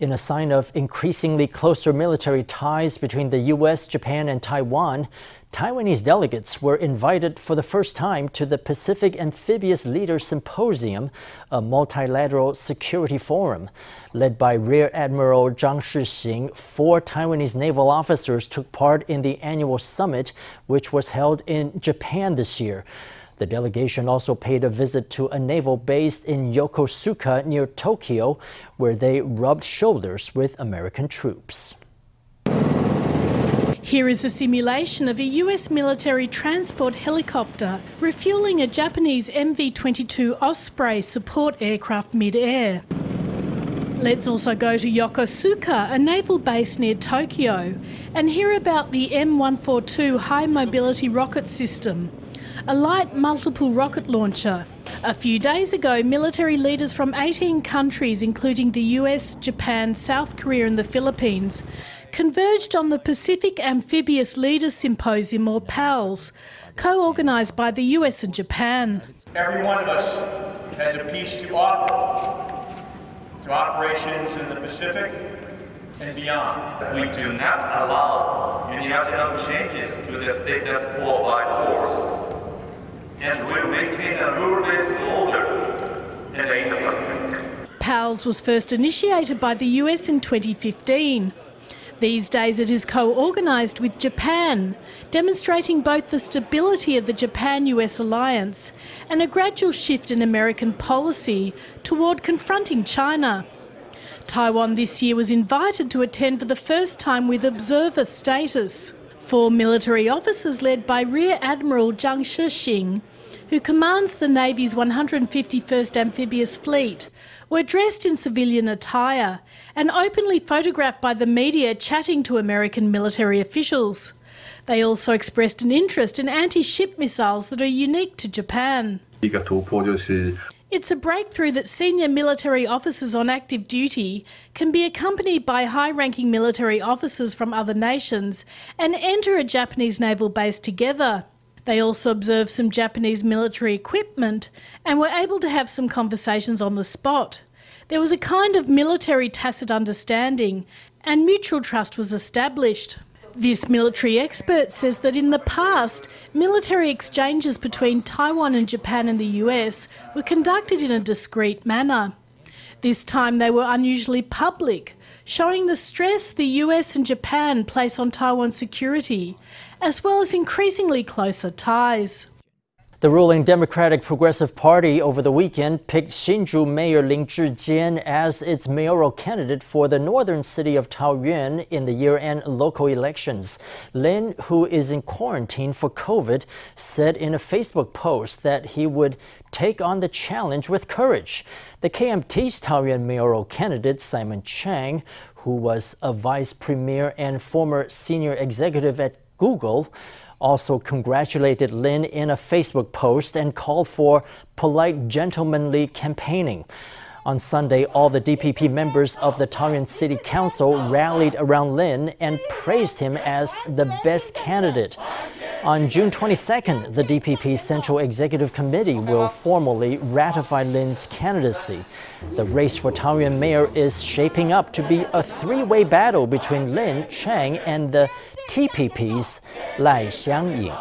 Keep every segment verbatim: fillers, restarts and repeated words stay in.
in a sign of increasingly closer military ties between the U S, Japan, and Taiwan, Taiwanese delegates were invited for the first time to the Pacific Amphibious Leaders Symposium, a multilateral security forum. Led by Rear Admiral Zhang Shixing, four Taiwanese naval officers took part in the annual summit, which was held in Japan this year. The delegation also paid a visit to a naval base in Yokosuka near Tokyo, where they rubbed shoulders with American troops. Here is a simulation of a U S military transport helicopter refueling a Japanese M V twenty-two Osprey support aircraft mid-air. Let's also go to Yokosuka, a naval base near Tokyo, and hear about the M one forty-two high-mobility rocket system, a light multiple rocket launcher. A few days ago, military leaders from eighteen countries, including the U S, Japan, South Korea and the Philippines, converged on the Pacific Amphibious Leaders Symposium, or PALS, co-organised by the U S and Japan. Every one of us has a piece to offer to operations in the Pacific and beyond. We do not allow unilateral changes to the status quo by force, and will maintain a rule-based order and aid the government. PALS was first initiated by the U S in twenty fifteen. These days it is co-organised with Japan, demonstrating both the stability of the Japan-U S alliance and a gradual shift in American policy toward confronting China. Taiwan this year was invited to attend for the first time with observer status. Four military officers led by Rear Admiral Zhang Shixing, who commands the Navy's one hundred fifty-first Amphibious Fleet, were dressed in civilian attire and openly photographed by the media chatting to American military officials. They also expressed an interest in anti-ship missiles that are unique to Japan. It's a breakthrough that senior military officers on active duty can be accompanied by high-ranking military officers from other nations and enter a Japanese naval base together. They also observed some Japanese military equipment and were able to have some conversations on the spot. There was a kind of military tacit understanding and mutual trust was established. This military expert says that in the past, military exchanges between Taiwan and Japan and the U S were conducted in a discreet manner. This time they were unusually public, showing the stress the U S and Japan place on Taiwan's security, as well as increasingly closer ties. The ruling Democratic Progressive Party over the weekend picked Hsinchu Mayor Lin Chih-jen as its mayoral candidate for the northern city of Taoyuan in the year-end local elections. Lin, who is in quarantine for COVID, said in a Facebook post that he would take on the challenge with courage. The K M T's Taoyuan mayoral candidate, Simon Chang, who was a vice premier and former senior executive at Google, also congratulated Lin in a Facebook post and called for polite, gentlemanly campaigning. On Sunday, all the D P P members of the Taoyuan City Council rallied around Lin and praised him as the best candidate. On June twenty-second, the D P P Central Executive Committee will formally ratify Lin's candidacy. The race for Taoyuan mayor is shaping up to be a three-way battle between Lin, Chang, and the T P P's Lai Xiangying.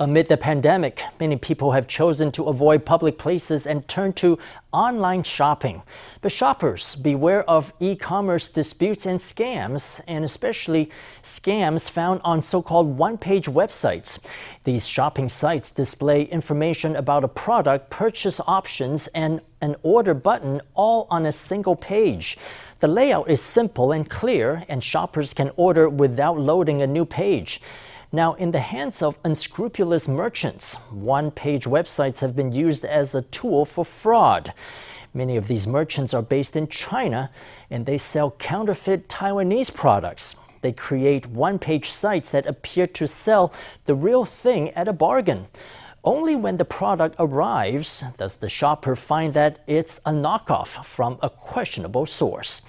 Amid the pandemic, many people have chosen to avoid public places and turn to online shopping. But shoppers, beware of e-commerce disputes and scams, and especially scams found on so-called one-page websites. These shopping sites display information about a product, purchase options, and an order button all on a single page. The layout is simple and clear, and shoppers can order without loading a new page. Now, in the hands of unscrupulous merchants, one-page websites have been used as a tool for fraud. Many of these merchants are based in China, and they sell counterfeit Taiwanese products. They create one-page sites that appear to sell the real thing at a bargain. Only when the product arrives does the shopper find that it's a knockoff from a questionable source.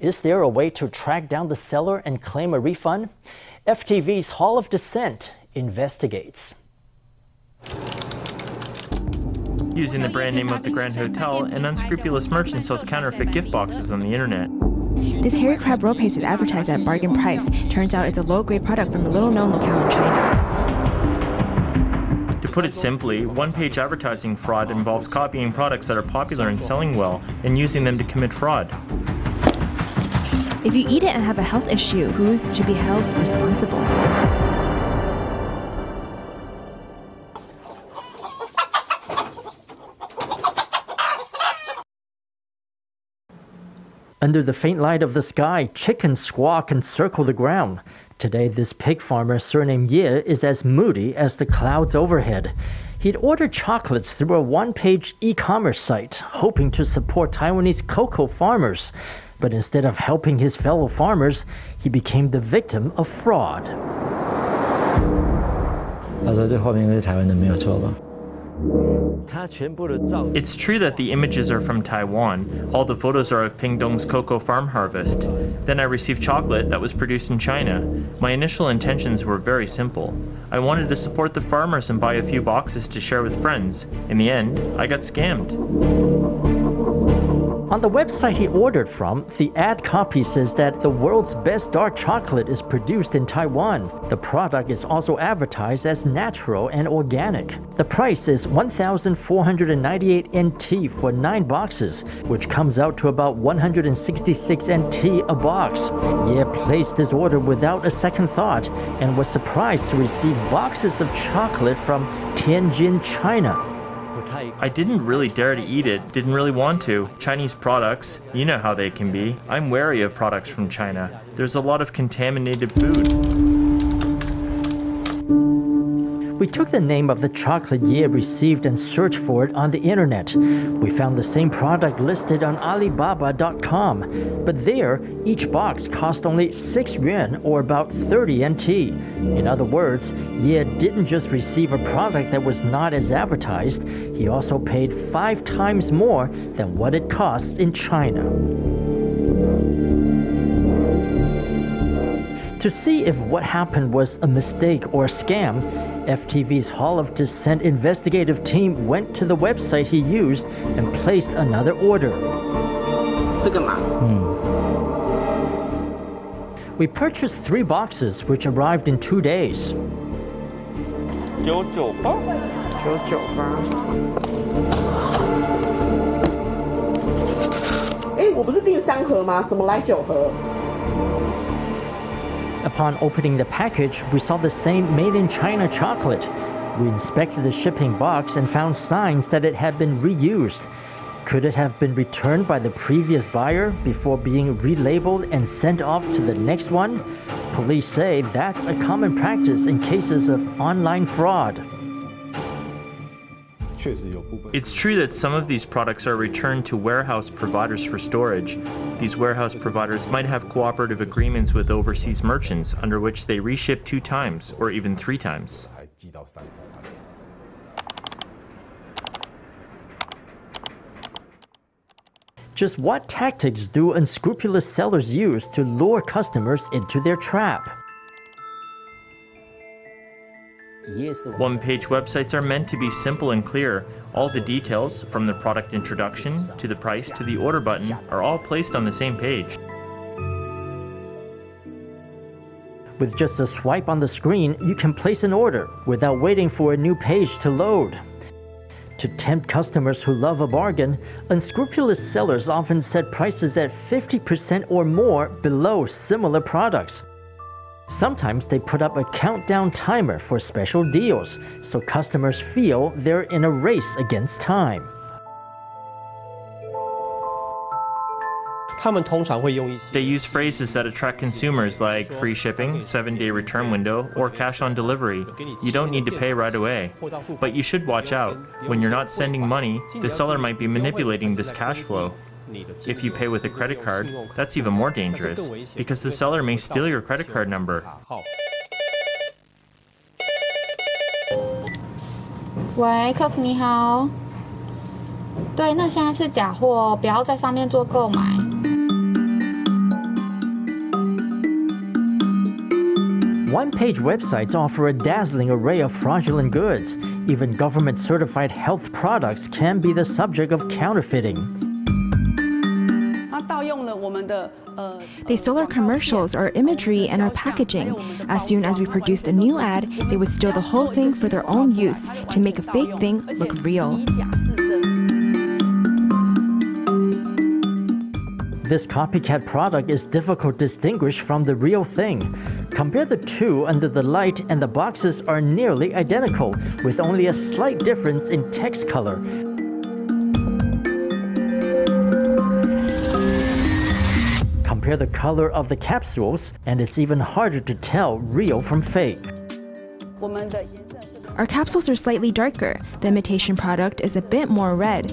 Is there a way to track down the seller and claim a refund? F T V's Hall of Dissent investigates. using the brand name of the Grand Hotel, and unscrupulous merchant sells counterfeit gift boxes on the internet. This hairy crab rope paste is advertised at bargain price. Turns out it's a low-grade product from a little-known locale in China. To put it simply, one-page advertising fraud involves copying products that are popular and selling well, and using them to commit fraud. If you eat it and have a health issue, who's to be held responsible? Under the faint light of the sky, chickens squawk and circle the ground. Today, this pig farmer, surnamed Ye, is as moody as the clouds overhead. He'd ordered chocolates through a one-page e-commerce site, hoping to support Taiwanese cocoa farmers. But instead of helping his fellow farmers, he became the victim of fraud. It's true that the images are from Taiwan. All the photos are of Pingdong's cocoa farm harvest. Then I received chocolate that was produced in China. My initial intentions were very simple. I wanted to support the farmers and buy a few boxes to share with friends. In the end, I got scammed. On the website he ordered from, the ad copy says that the world's best dark chocolate is produced in Taiwan. The product is also advertised as natural and organic. The price is one thousand four hundred ninety-eight N T for nine boxes, which comes out to about one hundred sixty-six N T a box. Ye placed his order without a second thought and was surprised to receive boxes of chocolate from Tianjin, China. I didn't really dare to eat it, didn't really want to. Chinese products, you know how they can be. I'm wary of products from China. There's a lot of contaminated food. We took the name of the chocolate Ye received and searched for it on the internet. We found the same product listed on Alibaba dot com, but there, each box cost only six yuan or about thirty N T. In other words, Ye didn't just receive a product that was not as advertised, he also paid five times more than what it costs in China. To see if what happened was a mistake or a scam, F T V's Hall of Dissent investigative team went to the website he used and placed another order. Hmm. We purchased three boxes, which arrived in two days. Upon opening the package, we saw the same made-in-China chocolate. We inspected the shipping box and found signs that it had been reused. Could it have been returned by the previous buyer before being relabeled and sent off to the next one? Police say that's a common practice in cases of online fraud. It's true that some of these products are returned to warehouse providers for storage. These warehouse providers might have cooperative agreements with overseas merchants under which they reship two times or even three times. Just what tactics do unscrupulous sellers use to lure customers into their trap? One-page websites are meant to be simple and clear. All the details, from the product introduction to the price to the order button, are all placed on the same page. With just a swipe on the screen, you can place an order without waiting for a new page to load. To tempt customers who love a bargain, unscrupulous sellers often set prices at fifty percent or more below similar products. Sometimes they put up a countdown timer for special deals, so customers feel they're in a race against time. They use phrases that attract consumers like free shipping, seven-day return window, or cash on delivery. You don't need to pay right away. But you should watch out. When you're not sending money, the seller might be manipulating this cash flow. If you pay with a credit card, that's even more dangerous, because the seller may steal your credit card number. One-page websites offer a dazzling array of fraudulent goods. Even government-certified health products can be the subject of counterfeiting. They stole our commercials, our imagery, and our packaging. As soon as we produced a new ad, they would steal the whole thing for their own use to make a fake thing look real. This copycat product is difficult to distinguish from the real thing. Compare the two under the light and the boxes are nearly identical, with only a slight difference in text color. Compare the color of the capsules, and it's even harder to tell real from fake. Our capsules are slightly darker. The imitation product is a bit more red.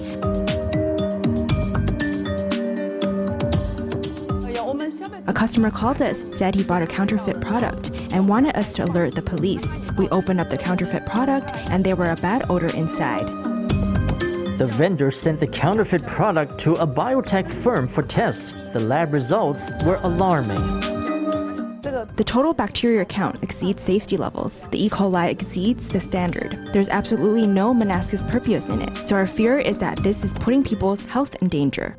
A customer called us, said he bought a counterfeit product, and wanted us to alert the police. We opened up the counterfeit product, and there were a bad odor inside. The vendor sent the counterfeit product to a biotech firm for tests. The lab results were alarming. The total bacteria count exceeds safety levels. The E. coli exceeds the standard. There's absolutely no Monascus purpureus in it, so our fear is that this is putting people's health in danger.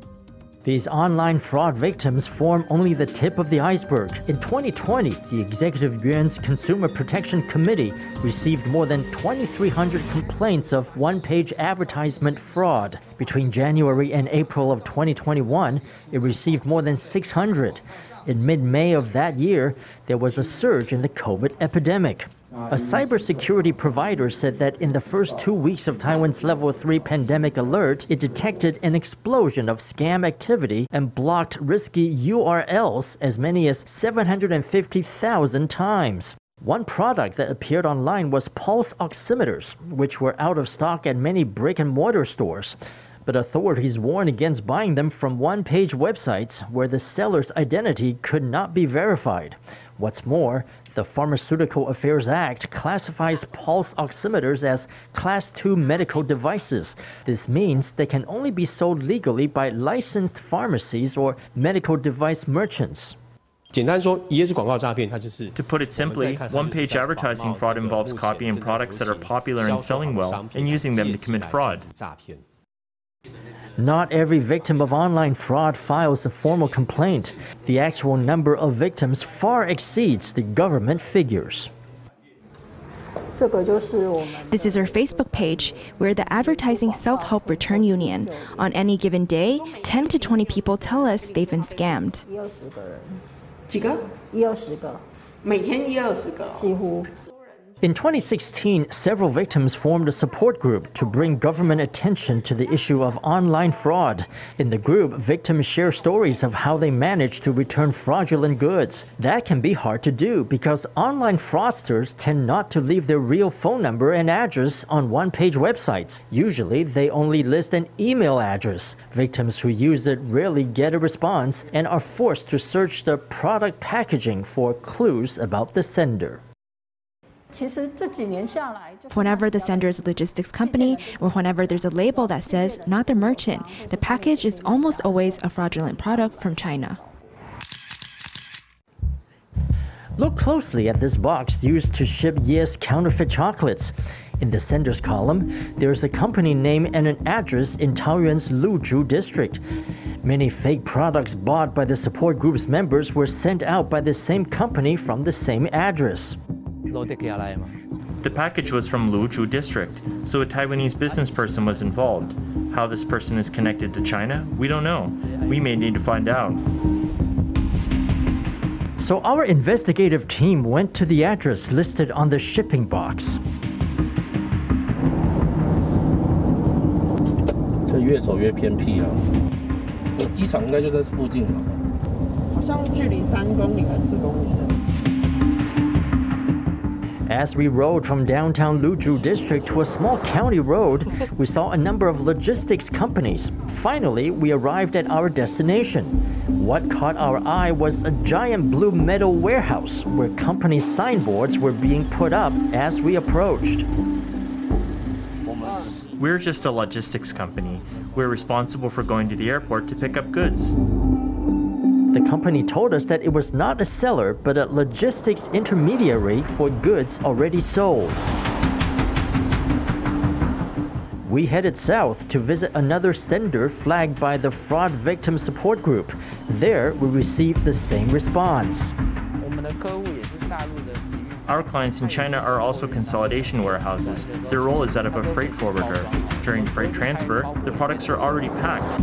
These online fraud victims form only the tip of the iceberg. In twenty twenty, the Executive Yuan's Consumer Protection Committee received more than twenty-three hundred complaints of one-page advertisement fraud. Between January and April of twenty twenty-one, it received more than six hundred. In mid-May of that year, there was a surge in the COVID epidemic. A cybersecurity provider said that in the first two weeks of Taiwan's level three pandemic alert, it detected an explosion of scam activity and blocked risky U R Ls as many as seven hundred fifty thousand times. One product that appeared online was pulse oximeters, which were out of stock at many brick-and-mortar stores. But authorities warned against buying them from one-page websites where the seller's identity could not be verified. What's more, the Pharmaceutical Affairs Act classifies pulse oximeters as class two medical devices. This means they can only be sold legally by licensed pharmacies or medical device merchants. To put it simply, one-page advertising fraud involves copying products that are popular and selling well and using them to commit fraud. Not every victim of online fraud files a formal complaint. The actual number of victims far exceeds the government figures. This is our Facebook page. We're the Advertising Self-Help Return Union. On any given day, ten to twenty people tell us they've been scammed. In twenty sixteen, several victims formed a support group to bring government attention to the issue of online fraud. In the group, victims share stories of how they managed to return fraudulent goods. That can be hard to do because online fraudsters tend not to leave their real phone number and address on one-page websites. Usually, they only list an email address. Victims who use it rarely get a response and are forced to search the product packaging for clues about the sender. Whenever the sender is a logistics company, or whenever there's a label that says, not the merchant, the package is almost always a fraudulent product from China. Look closely at this box used to ship Ye's counterfeit chocolates. In the sender's column, there's a company name and an address in Taoyuan's Luzhu district. Many fake products bought by the support group's members were sent out by the same company from the same address. The package was from Luzhu district, so a Taiwanese business person was involved. How this person is connected to China, we don't know. We may need to find out. So our investigative team went to the address listed on the shipping box. As we rode from downtown Luzhu district to a small county road, we saw a number of logistics companies. Finally, we arrived at our destination. What caught our eye was a giant blue metal warehouse where company signboards were being put up as we approached. We're just a logistics company. We're responsible for going to the airport to pick up goods. The company told us that it was not a seller, but a logistics intermediary for goods already sold. we headed south to visit another sender flagged by the Fraud Victim Support Group. There, we received the same response. Our clients in China are also consolidation warehouses. Their role is that of a freight forwarder. During freight transfer, the products are already packed.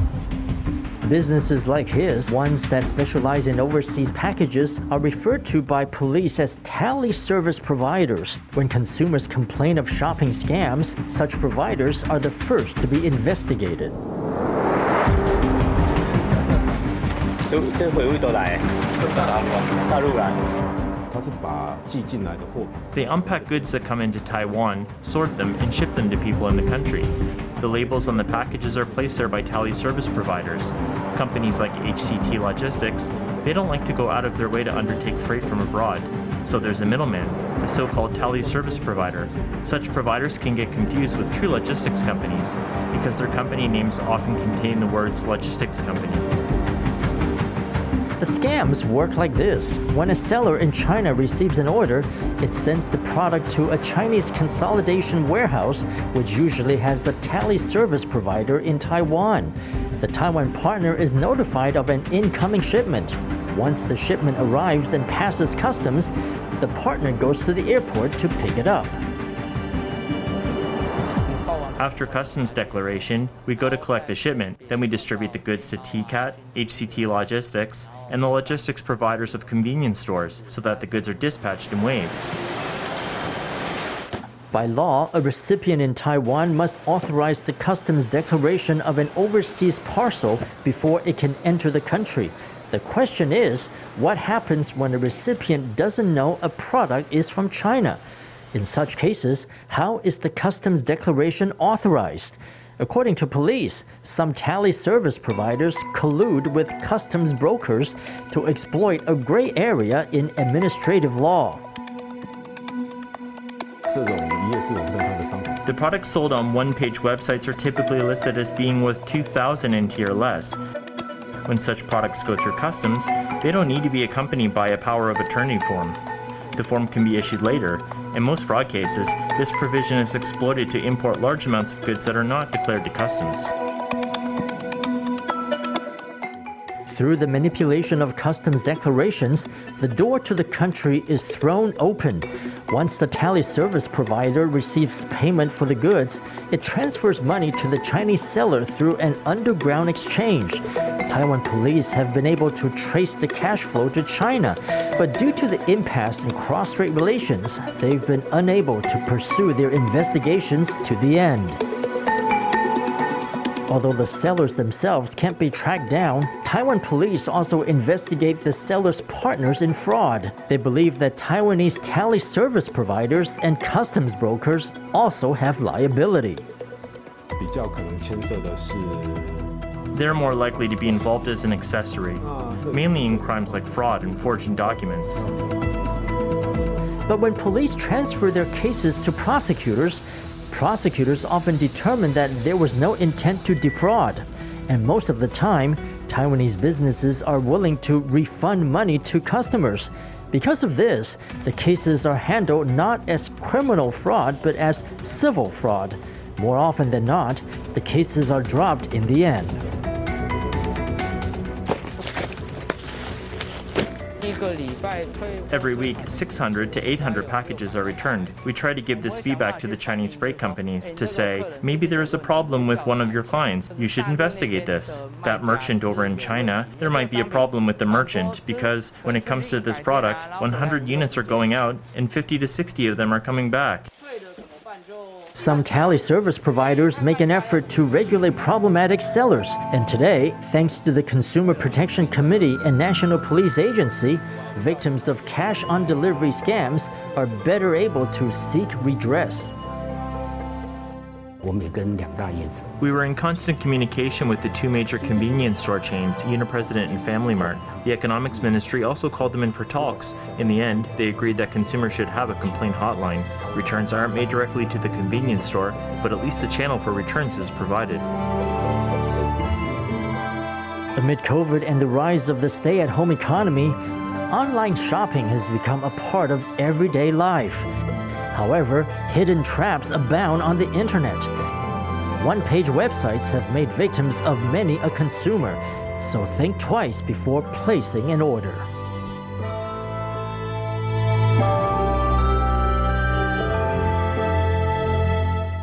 Businesses like his, ones that specialize in overseas packages, are referred to by police as tally service providers. When consumers complain of shopping scams, such providers are the first to be investigated. They unpack goods that come into Taiwan, sort them, and ship them to people in the country. The labels on the packages are placed there by tally service providers. Companies like H C T Logistics, they don't like to go out of their way to undertake freight from abroad. So there's a middleman, a so-called tally service provider. Such providers can get confused with true logistics companies because their company names often contain the words logistics company. The scams work like this. When a seller in China receives an order, it sends the product to a Chinese consolidation warehouse, which usually has the tally service provider in Taiwan. The Taiwan partner is notified of an incoming shipment. Once the shipment arrives and passes customs, the partner goes to the airport to pick it up. After customs declaration, we go to collect the shipment. Then we distribute the goods to T C A T, H C T Logistics, and the logistics providers of convenience stores so that the goods are dispatched in waves. By law, a recipient in Taiwan must authorize the customs declaration of an overseas parcel before it can enter the country. The question is, what happens when a recipient doesn't know a product is from China? In such cases, how is the customs declaration authorized? According to police, some tally service providers collude with customs brokers to exploit a gray area in administrative law. The products sold on one-page websites are typically listed as being worth two thousand N T or less. When such products go through customs, they don't need to be accompanied by a power of attorney form. The form can be issued later. In most fraud cases, this provision is exploited to import large amounts of goods that are not declared to customs. Through the manipulation of customs declarations, the door to the country is thrown open. Once the tally service provider receives payment for the goods, it transfers money to the Chinese seller through an underground exchange. Taiwan police have been able to trace the cash flow to China, but due to the impasse in cross-strait relations, they've been unable to pursue their investigations to the end. Although the sellers themselves can't be tracked down, Taiwan police also investigate the sellers' partners in fraud. They believe that Taiwanese tally service providers and customs brokers also have liability. They're more likely to be involved as an accessory, mainly in crimes like fraud and forging documents. But when police transfer their cases to prosecutors, prosecutors often determine that there was no intent to defraud, and most of the time, Taiwanese businesses are willing to refund money to customers. Because of this, the cases are handled not as criminal fraud but as civil fraud. More often than not, the cases are dropped in the end. Every week, six hundred to eight hundred packages are returned. We try to give this feedback to the Chinese freight companies to say, maybe there is a problem with one of your clients. You should investigate this. That merchant over in China, there might be a problem with the merchant because when it comes to this product, one hundred units are going out and fifty to sixty of them are coming back. Some tally service providers make an effort to regulate problematic sellers, and today, thanks to the Consumer Protection Committee and National Police Agency, victims of cash-on-delivery scams are better able to seek redress. We were in constant communication with the two major convenience store chains, UniPresident and Family Mart. The Economics Ministry also called them in for talks. In the end, they agreed that consumers should have a complaint hotline. Returns aren't made directly to the convenience store, but at least a channel for returns is provided. Amid COVID and the rise of the stay-at-home economy, online shopping has become a part of everyday life. However, hidden traps abound on the internet. One-page websites have made victims of many a consumer, so think twice before placing an order.